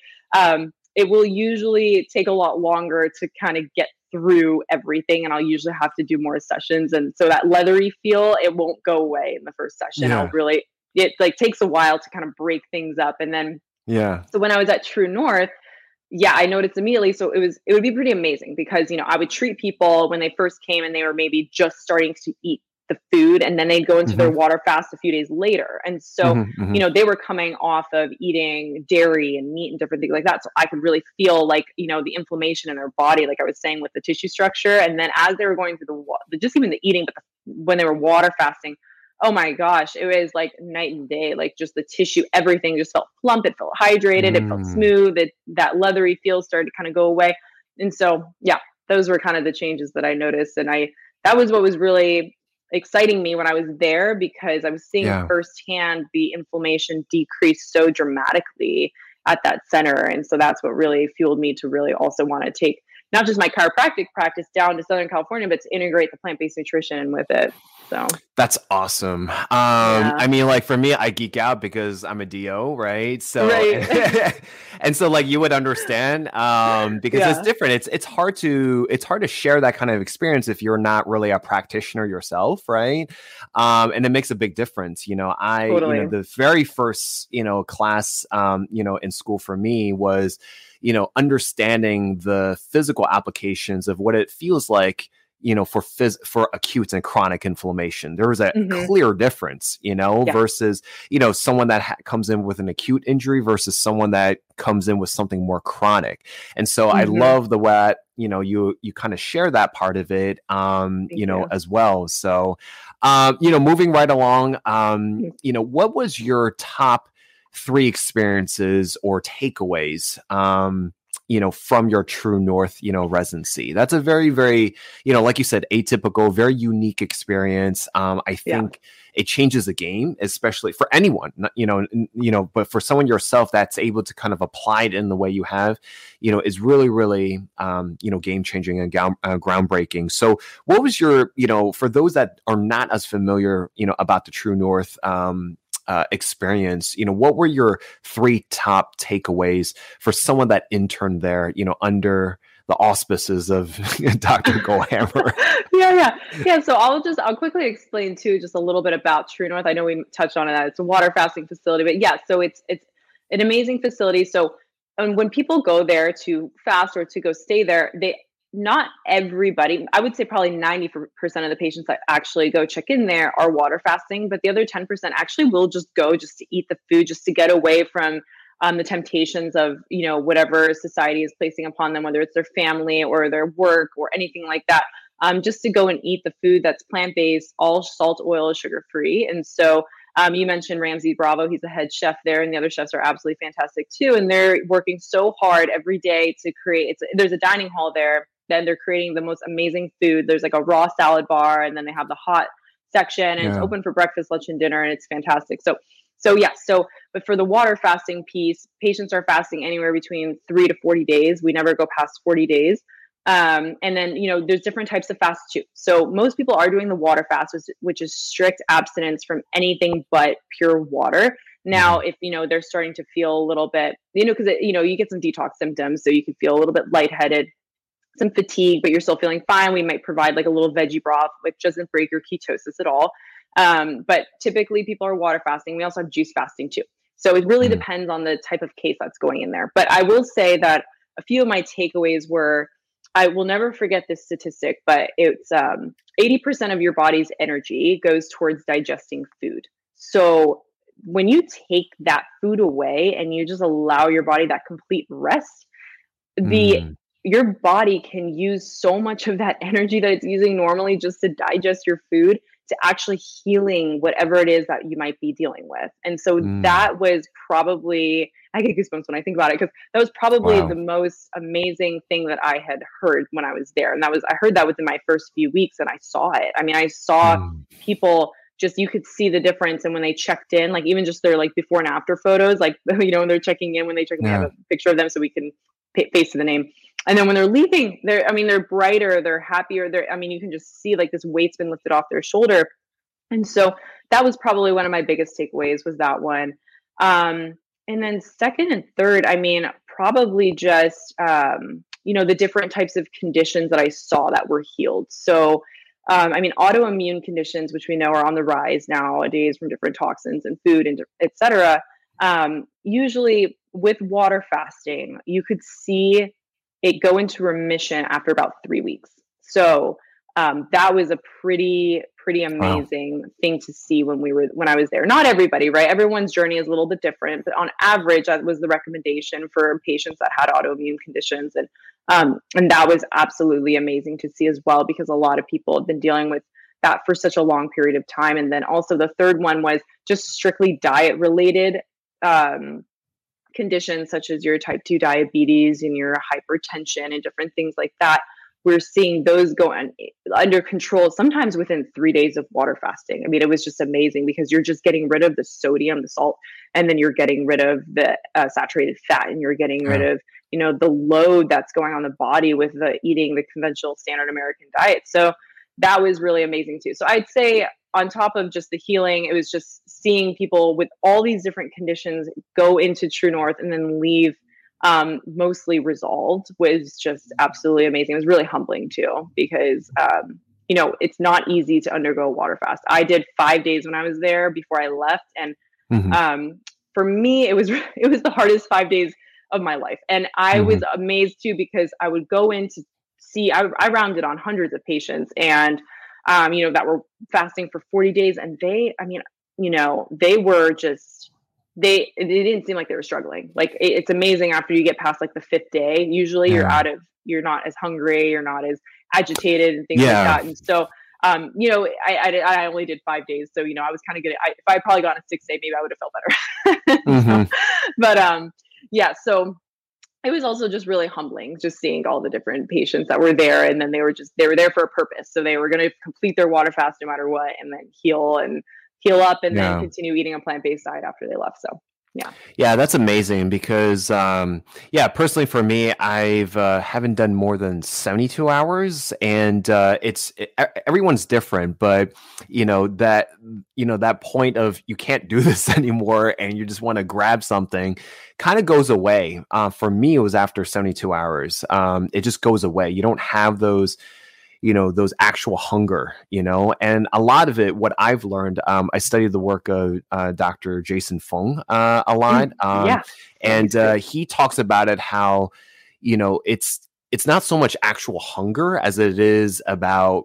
it will usually take a lot longer to kind of get through everything. And I'll usually have to do more sessions. And so that leathery feel, it won't go away in the first session. Yeah. It like takes a while to kind of break things up. And then, so when I was at True North, I noticed immediately. So it would be pretty amazing because, you know, I would treat people when they first came and they were maybe just starting to eat the food, and then they'd go into their water fast a few days later. And so, you know, they were coming off of eating dairy and meat and different things like that. So I could really feel like, you know, the inflammation in their body, like I was saying, with the tissue structure. And then as they were going through the, just even the eating, but when they were water fasting, oh my gosh, it was like night and day, like just the tissue, everything just felt plump. It felt hydrated. It felt smooth. That leathery feel started to kind of go away. And so, yeah, those were kind of the changes that I noticed. And that was what was really exciting me when I was there, because I was seeing firsthand the inflammation decrease so dramatically at that center. And so that's what really fueled me to really also want to take not just my chiropractic practice down to Southern California, but to integrate the plant-based nutrition with it. So that's awesome. I mean, like for me, I geek out because I'm a DO, right? So, and so like you would understand, because it's different. It's hard to share that kind of experience if you're not really a practitioner yourself. Right. And it makes a big difference. You know, you know, the very first, you know, class, you know, in school for me was, you know, understanding the physical applications of what it feels like, you know, for acute and chronic inflammation. There was a clear difference, you know, versus, you know, someone that comes in with an acute injury versus someone that comes in with something more chronic. And so I love the way that, you know, you kind of share that part of it, you know, as well. So, you know, moving right along, you know, what was your top 3 experiences or takeaways, you know, from your True North, you know, residency? That's a very, very, you know, like you said, atypical, very unique experience. I think it changes the game, especially for anyone, you know, but for someone yourself that's able to kind of apply it in the way you have, you know, is really, really, you know, game changing and groundbreaking. So what was your, you know, for those that are not as familiar, you know, about the True North, experience, you know, what were your 3 top takeaways for someone that interned there, you know, under the auspices of Dr. Goldhammer? Yeah. So I'll quickly explain too, just a little bit about True North. I know we touched on that. It's a water fasting facility, but yeah, so it's an amazing facility. So, and when people go there to fast or to go stay there, not everybody, I would say probably 90% of the patients that actually go check in there are water fasting, but the other 10% actually will just go just to eat the food, just to get away from the temptations of, you know, whatever society is placing upon them, whether it's their family or their work or anything like that, just to go and eat the food that's plant-based, all salt, oil, sugar-free. And so you mentioned Ramsay Bravo, he's the head chef there, and the other chefs are absolutely fantastic too. And they're working so hard every day to create, there's a dining hall there. Then they're creating the most amazing food. There's like a raw salad bar, and then they have the hot section, and it's open for breakfast, lunch, and dinner, and it's fantastic. But for the water fasting piece, patients are fasting anywhere between 3 to 40 days. We never go past 40 days. And then, you know, there's different types of fasts too. So most people are doing the water fast, which is strict abstinence from anything but pure water. Now, if, you know, they're starting to feel a little bit, you know, because, you know, you get some detox symptoms, so you can feel a little bit lightheaded, some fatigue, but you're still feeling fine, we might provide like a little veggie broth, which doesn't break your ketosis at all. But typically people are water fasting. We also have juice fasting too. So it really depends on the type of case that's going in there. But I will say that a few of my takeaways were, I will never forget this statistic, but it's 80% of your body's energy goes towards digesting food. So when you take that food away and you just allow your body that complete rest, your body can use so much of that energy that it's using normally just to digest your food to actually healing whatever it is that you might be dealing with. And so that was probably, I get goosebumps when I think about it, because that was probably the most amazing thing that I had heard when I was there. And I heard that within my first few weeks, and I saw it. I mean, I saw people just, you could see the difference. And when they checked in, like even just their like before and after photos, like, you know, when they're checking in, when they check in, I have a picture of them so we can face to the name. And then when they're leaving, they're brighter, they're happier. You can just see like this weight's been lifted off their shoulder. And so that was probably one of my biggest takeaways, was that one. And then second and third, probably just, you know, the different types of conditions that I saw that were healed. So, autoimmune conditions, which we know are on the rise nowadays from different toxins and food and et cetera. Usually with water fasting, you could see it go into remission after about 3 weeks. So that was a pretty, pretty amazing thing to see when I was there. Not everybody, right? Everyone's journey is a little bit different, but on average, that was the recommendation for patients that had autoimmune conditions. And that was absolutely amazing to see as well, because a lot of people have been dealing with that for such a long period of time. And then also the third one was just strictly diet related conditions, such as your type 2 diabetes and your hypertension and different things like that. We're seeing those go under control, sometimes within 3 days of water fasting. I mean, it was just amazing because you're just getting rid of the sodium, the salt, and then you're getting rid of the saturated fat, and you're getting rid of, you know, the load that's going on the body with the eating the conventional standard American diet. So that was really amazing too. So I'd say on top of just the healing, it was just seeing people with all these different conditions go into True North and then leave mostly resolved was just absolutely amazing. It was really humbling too, because, you know, it's not easy to undergo a water fast. I did 5 days when I was there before I left. And, for me, it was the hardest 5 days of my life. And I was amazed too, because I would go in to see, I rounded on hundreds of patients and, you know, that were fasting for 40 days and they were just, they didn't seem like they were struggling. Like it's amazing after you get past like the fifth day, usually you're not as hungry, you're not as agitated and things like that. And so, you know, I only did 5 days. So, you know, I was kind of good. If I had probably gone a 6 day, maybe I would have felt better. So it was also just really humbling, just seeing all the different patients that were there. And then they were there for a purpose. So they were going to complete their water fast no matter what, and then heal up and then continue eating a plant-based diet after they left. So, yeah, that's amazing because, personally for me, I've haven't done more than 72 hours, and everyone's different, but that point of you can't do this anymore and you just want to grab something kind of goes away. For me, it was after 72 hours. It just goes away. You don't have those actual hunger, and a lot of it, what I've learned, I studied the work of Dr. Jason Fung a lot. He talks about it, how, it's not so much actual hunger as it is about,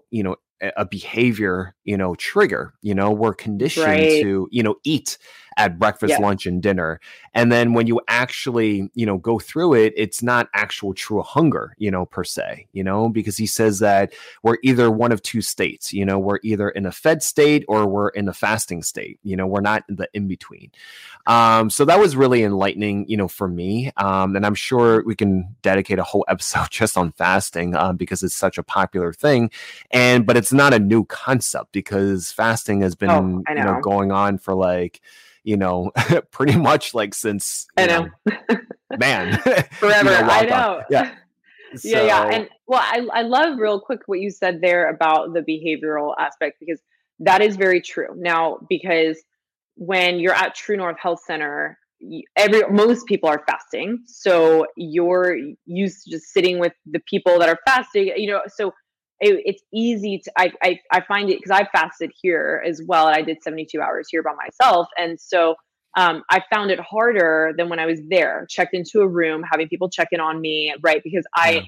a behavior, trigger, we're conditioned to, eat at breakfast, lunch, and dinner. And then when you actually, go through it, it's not actual true hunger, per se, because he says that we're either one of two states, we're either in a fed state or we're in a fasting state, we're not in the in-between. So that was really enlightening, for me. And I'm sure we can dedicate a whole episode just on fasting, because it's such a popular thing. But it's not a new concept, because fasting has been, going on for pretty much since forever. And well, I love real quick what you said there about the behavioral aspect, because that is very true now, because when you're at True North Health Center, most people are fasting. So you're used to just sitting with the people that are fasting, so it's easy to, I find it, because I fasted here as well. And I did 72 hours here by myself. And so I found it harder than when I was there, checked into a room, having people check in on me. Right. Because I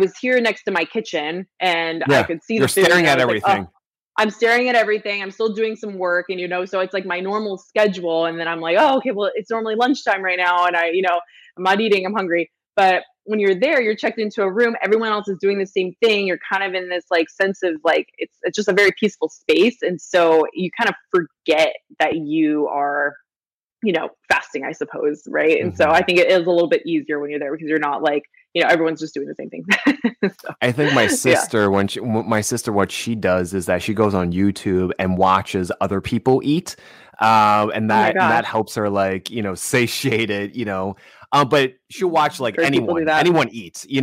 was here next to my kitchen and I could see staring at everything. I'm staring at everything. I'm still doing some work, and, so it's like my normal schedule. And then I'm like, oh, okay, well, it's normally lunchtime right now. And I'm not eating, I'm hungry. But when you're there, you're checked into a room, everyone else is doing the same thing. You're kind of in this sense of it's just a very peaceful space. And so you kind of forget that you are, fasting, I suppose. Right. And so I think it is a little bit easier when you're there, because you're not everyone's just doing the same thing. So, I think my sister, what she does is that she goes on YouTube and watches other people eat. And that helps her satiated, but she'll watch anyone eats, the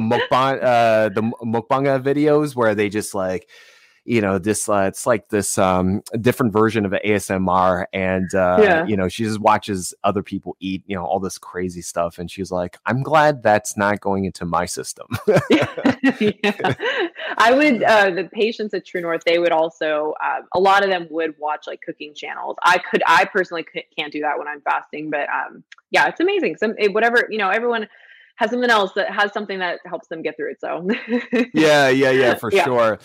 mukbang, the mukbanga videos where they just it's like this different version of an ASMR, and she just watches other people eat, all this crazy stuff, and she's like, I'm glad that's not going into my system. I would the patients at True North, they would also a lot of them would watch cooking channels. I personally can't do that when I'm fasting, but it's amazing. Everyone has something that helps them get through it. So yeah, for sure.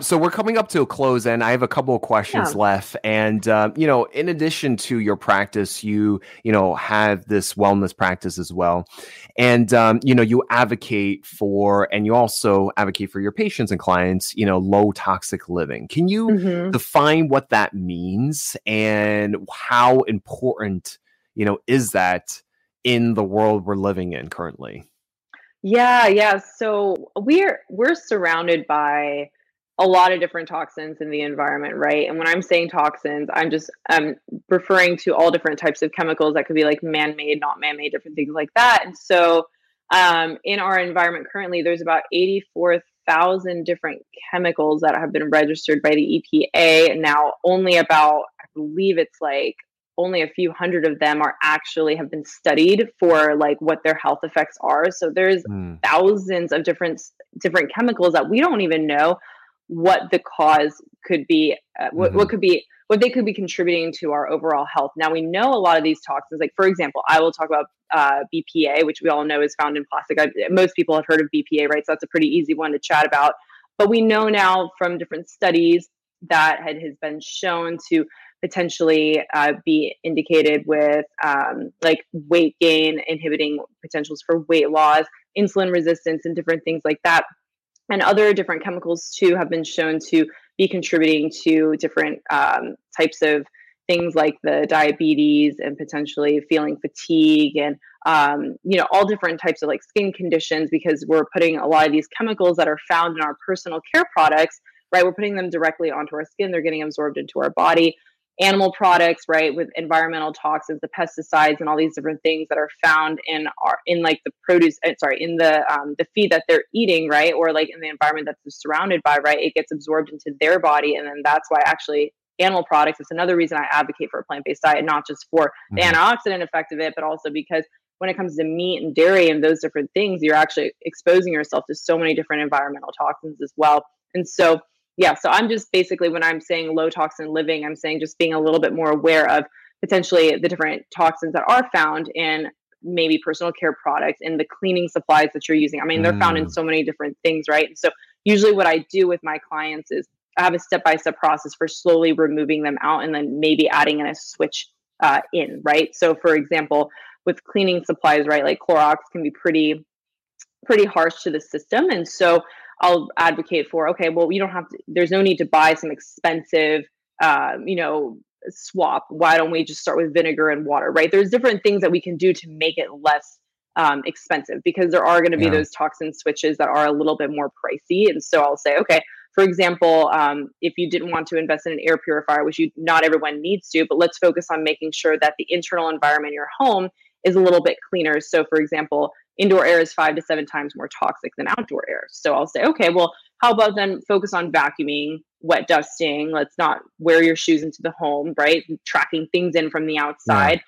So we're coming up to a close, and I have a couple of questions left. And, you know, in addition to your practice, you have this wellness practice as well. And, you know, you advocate for, and you also advocate for your patients and clients, you know, low toxic living. Can you define what that means and how important, you know, is that in the world we're living in currently? Yeah. So we're surrounded by a lot of different toxins in the environment, right? And when I'm saying toxins, I'm just referring to all different types of chemicals that could be like man-made, not man-made, different things like that. And so in our environment currently, there's about 84,000 different chemicals that have been registered by the EPA. And now only about, I believe it's like only a few hundred of them are actually have been studied for like what their health effects are. So there's thousands of different chemicals that we don't even know what the cause could be, what they could be contributing to our overall health. Now we know a lot of these toxins, like for example, I will talk about BPA, which we all know is found in plastic. Most people have heard of BPA, right? So that's a pretty easy one to chat about, but we know now from different studies that has been shown to potentially be indicated with like weight gain, inhibiting potentials for weight loss, insulin resistance, and different things like that. And other different chemicals too have been shown to be contributing to different types of things like the diabetes and potentially feeling fatigue and, you know, all different types of like skin conditions, because we're putting a lot of these chemicals that are found in our personal care products, right? We're putting them directly onto our skin. They're getting absorbed into our body. Animal products, right, with environmental toxins, the pesticides, and all these different things that are found in the feed that they're eating, right, or like in the environment that they're surrounded by, right, it gets absorbed into their body, and then that's why actually animal products. It's another reason I advocate for a plant-based diet, not just for the antioxidant effect of it, but also because when it comes to meat and dairy and those different things, you're actually exposing yourself to so many different environmental toxins as well, and so. Yeah. So I'm just basically, when I'm saying low toxin living, I'm saying just being a little bit more aware of potentially the different toxins that are found in maybe personal care products and the cleaning supplies that you're using. I mean, they're found in so many different things, right? So usually what I do with my clients is I have a step-by-step process for slowly removing them out and then maybe adding in a switch in, right? So for example, with cleaning supplies, right, like Clorox can be pretty harsh to the system. And so I'll advocate for, okay, well, you don't have to, there's no need to buy some expensive, you know, swap. Why don't we just start with vinegar and water, right? There's different things that we can do to make it less expensive, because there are going to be those toxin switches that are a little bit more pricey. And so I'll say, okay, for example, if you didn't want to invest in an air purifier, which not everyone needs to, but let's focus on making sure that the internal environment in your home is a little bit cleaner. So for example, indoor air is 5 to 7 times more toxic than outdoor air. So I'll say, okay, well, how about then focus on vacuuming, wet dusting. Let's not wear your shoes into the home, right? Tracking things in from the outside.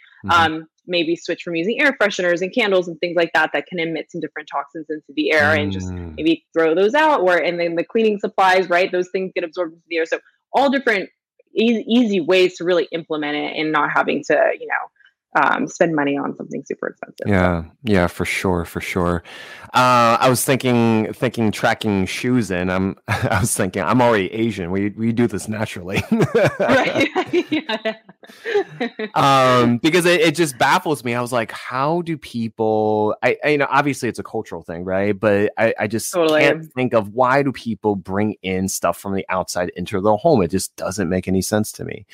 Maybe switch from using air fresheners and candles and things like that that can emit some different toxins into the air, and just maybe throw those out. And then the cleaning supplies, right? Those things get absorbed into the air. So all different easy ways to really implement it and not having to, you know, spend money on something super expensive. Yeah, for sure. I was thinking tracking shoes in. I'm already Asian. We do this naturally, right? Yeah. Because it just baffles me. I was like, how do people? I you know, obviously it's a cultural thing, right? But I just can't think of why do people bring in stuff from the outside into their home? It just doesn't make any sense to me.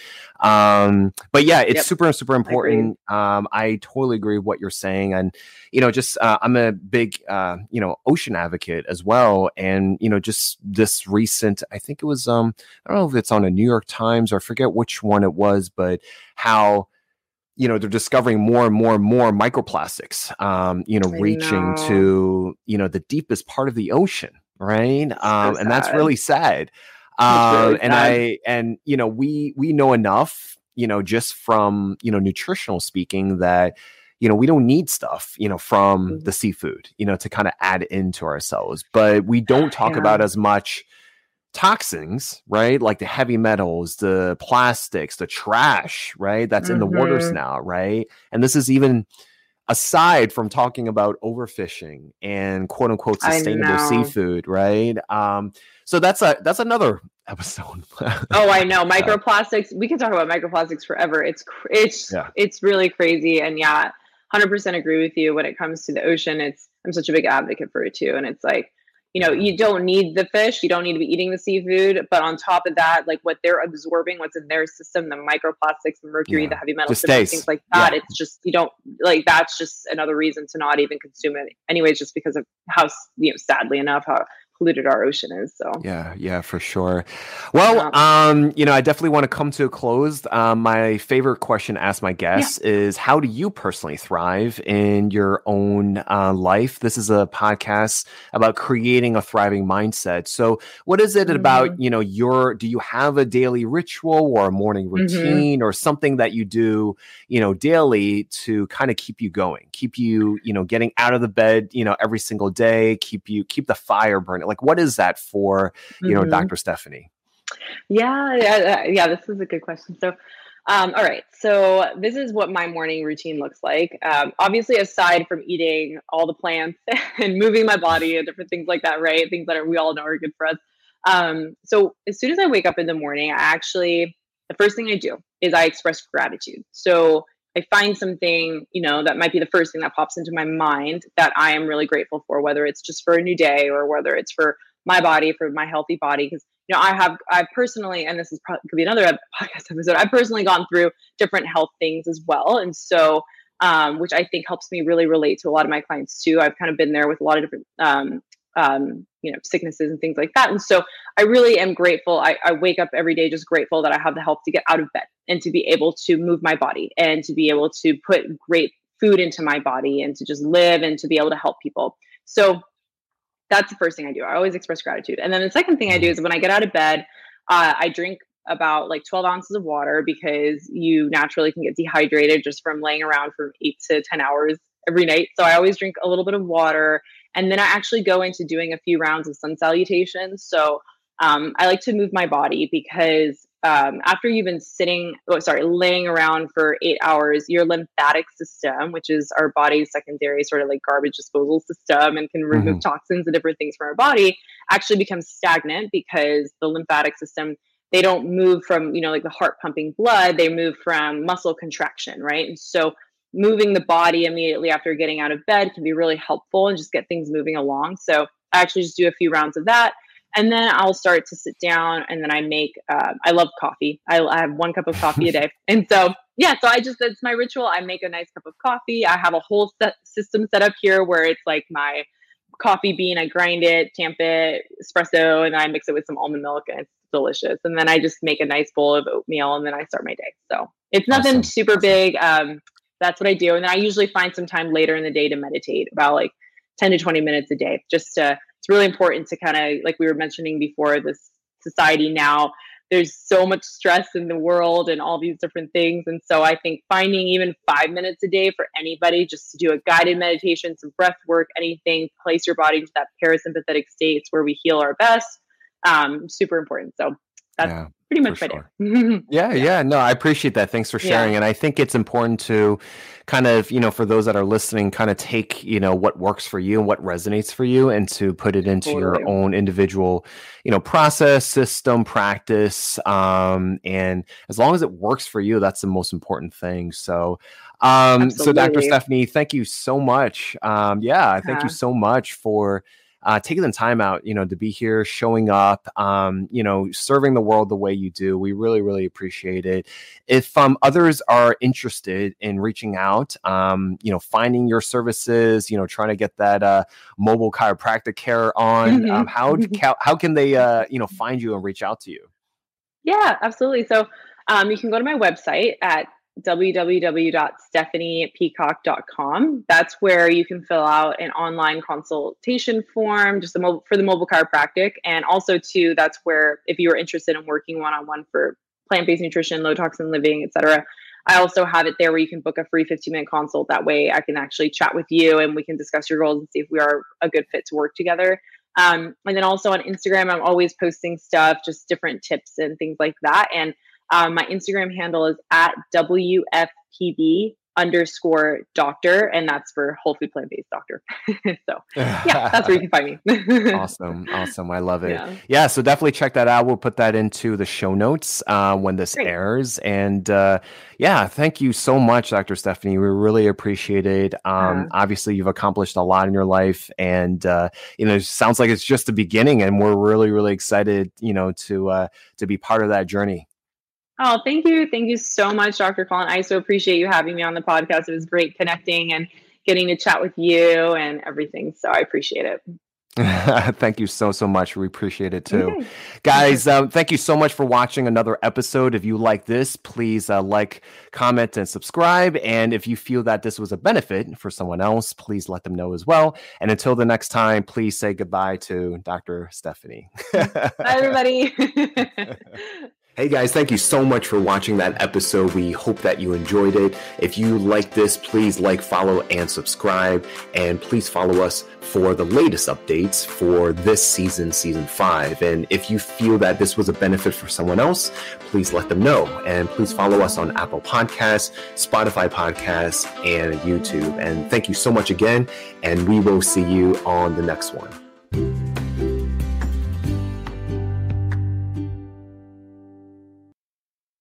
But yeah, it's super, super important. I totally agree with what you're saying. And, you know, just, I'm a big, you know, ocean advocate as well. And, you know, just this recent, I think it was, I don't know if it's on a New York Times or I forget which one it was, but how, you know, they're discovering more and more and more microplastics, you know, reaching to, you know, the deepest part of the ocean. Right. And that's really sad. And you know, we know enough, you know, just from, you know, nutritional speaking that, you know, we don't need stuff, you know, from the seafood, you know, to kind of add into ourselves, but we don't talk about as much toxins, right? Like the heavy metals, the plastics, the trash, right? That's in the waters now, right? And this is even, aside from talking about overfishing and quote unquote sustainable seafood, right? So that's another episode. Oh, I know. Microplastics. We can talk about microplastics forever. It's really crazy. And yeah, 100% agree with you when it comes to the ocean. I'm such a big advocate for it too. And it's like, you know, you don't need the fish. You don't need to be eating the seafood. But on top of that, like what they're absorbing, what's in their system, the microplastics, the mercury, the heavy metals, things like that. Yeah. It's just, you don't like, that's just another reason to not even consume it anyways, just because of how, you know, sadly enough, how polluted our ocean is. So yeah, for sure. Well, you know, I definitely want to come to a close. My favorite question to ask my guests is, how do you personally thrive in your own life? This is a podcast about creating a thriving mindset. So what is it about, you know, do you have a daily ritual or a morning routine or something that you do, you know, daily to kind of keep you going, keep you, you know, getting out of the bed, you know, every single day, keep the fire burning? Like, what is that for, you know, Dr. Stephanie? Yeah. This is a good question. So, all right. So this is what my morning routine looks like. Obviously, aside from eating all the plants and moving my body and different things like that, right? Things that we all know are good for us. So as soon as I wake up in the morning, the first thing I do is I express gratitude. So I find something, you know, that might be the first thing that pops into my mind that I am really grateful for, whether it's just for a new day or whether it's for my body, for my healthy body. Because, you know, I personally, and this is probably could be another podcast episode, I've personally gone through different health things as well. And so, which I think helps me really relate to a lot of my clients too. I've kind of been there with a lot of different, you know, sicknesses and things like that. And so I really am grateful. I wake up every day just grateful that I have the health to get out of bed and to be able to move my body and to be able to put great food into my body and to just live and to be able to help people. So that's the first thing I do. I always express gratitude. And then the second thing I do is when I get out of bed, I drink about like 12 ounces of water, because you naturally can get dehydrated just from laying around for 8 to 10 hours every night. So I always drink a little bit of water. And then I actually go into doing a few rounds of sun salutations. So I like to move my body, because after you've been laying around for 8 hours, your lymphatic system, which is our body's secondary sort of like garbage disposal system and can remove toxins and different things from our body, actually becomes stagnant, because the lymphatic system, they don't move from, you know, like the heart pumping blood, they move from muscle contraction, right? And so moving the body immediately after getting out of bed can be really helpful and just get things moving along. So I actually just do a few rounds of that. And then I'll start to sit down, and then I make, I love coffee. I have 1 cup of coffee a day. And so, that's my ritual. I make a nice cup of coffee. I have a whole system set up here where it's like my coffee bean, I grind it, tamp it, espresso, and then I mix it with some almond milk, and it's delicious. And then I just make a nice bowl of oatmeal, and then I start my day. So it's nothing super big. That's what I do. And then I usually find some time later in the day to meditate, about like 10 to 20 minutes a day. It's really important to kind of, like we were mentioning before, this society now, there's so much stress in the world and all these different things. And so I think finding even 5 minutes a day for anybody just to do a guided meditation, some breath work, anything, place your body into that parasympathetic states where we heal our best, super important. So that's pretty much what I do. No, I appreciate that. Thanks for sharing. And I think it's important to kind of, you know, for those that are listening, kind of take, you know, what works for you and what resonates for you, and to put it into your own individual, you know, process, system, practice. And as long as it works for you, that's the most important thing. So, so Dr. Stephanie, thank you so much. Thank you so much for taking the time out, you know, to be here, showing up, you know, serving the world the way you do. We really, really appreciate it. If others are interested in reaching out, you know, finding your services, you know, trying to get that mobile chiropractic care on, how can they, you know, find you and reach out to you? Yeah, absolutely. So you can go to my website at www.stephaniepeacock.com. That's where you can fill out an online consultation form just for the mobile chiropractic. And also too, that's where, if you are interested in working one-on-one for plant-based nutrition, low toxin living, etc., I also have it there where you can book a free 15-minute consult. That way I can actually chat with you and we can discuss your goals and see if we are a good fit to work together. And then also on Instagram, I'm always posting stuff, just different tips and things like that. And my Instagram handle is at WFPB underscore doctor, and that's for whole food plant-based doctor. So yeah, that's where you can find me. Awesome. I love it. Yeah. So definitely check that out. We'll put that into the show notes when this airs. And yeah, thank you so much, Dr. Stephanie. We really appreciate it. Obviously you've accomplished a lot in your life, and you know, it sounds like it's just the beginning, and we're really, really excited, you know, to be part of that journey. Oh, thank you. Thank you so much, Dr. Colin. I so appreciate you having me on the podcast. It was great connecting and getting to chat with you and everything. So I appreciate it. Thank you so much. We appreciate it too. Okay. Guys, thank you so much for watching another episode. If you like this, please like, comment, and subscribe. And if you feel that this was a benefit for someone else, please let them know as well. And until the next time, please say goodbye to Dr. Stephanie. Bye, everybody. Hey guys, thank you so much for watching that episode. We hope that you enjoyed it. If you like this, please like, follow, and subscribe. And please follow us for the latest updates for this season, season 5. And if you feel that this was a benefit for someone else, please let them know. And please follow us on Apple Podcasts, Spotify Podcasts, and YouTube. And thank you so much again. And we will see you on the next one.